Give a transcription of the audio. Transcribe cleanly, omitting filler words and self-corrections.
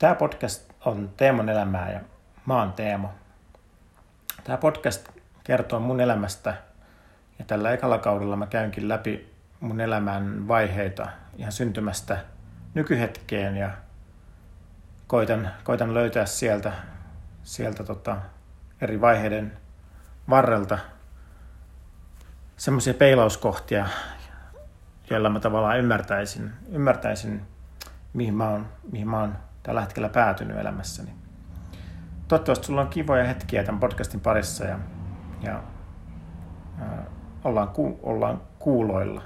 Tämä podcast on Teemon elämää ja mä oon Teemo. Tämä podcast kertoo mun elämästä ja tällä ekalla kaudella mä käynkin läpi mun elämän vaiheita ihan syntymästä nykyhetkeen ja koitan löytää sieltä eri vaiheiden varrelta semmoisia peilauskohtia, joilla mä tavallaan ymmärtäisin mihin mä oon tällä hetkellä päätynyt elämässäni. Toivottavasti sulla on kivoja hetkiä tämän podcastin parissa ja ollaan kuuloilla.